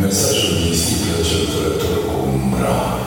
Mesajul mistică cel curător cu umbra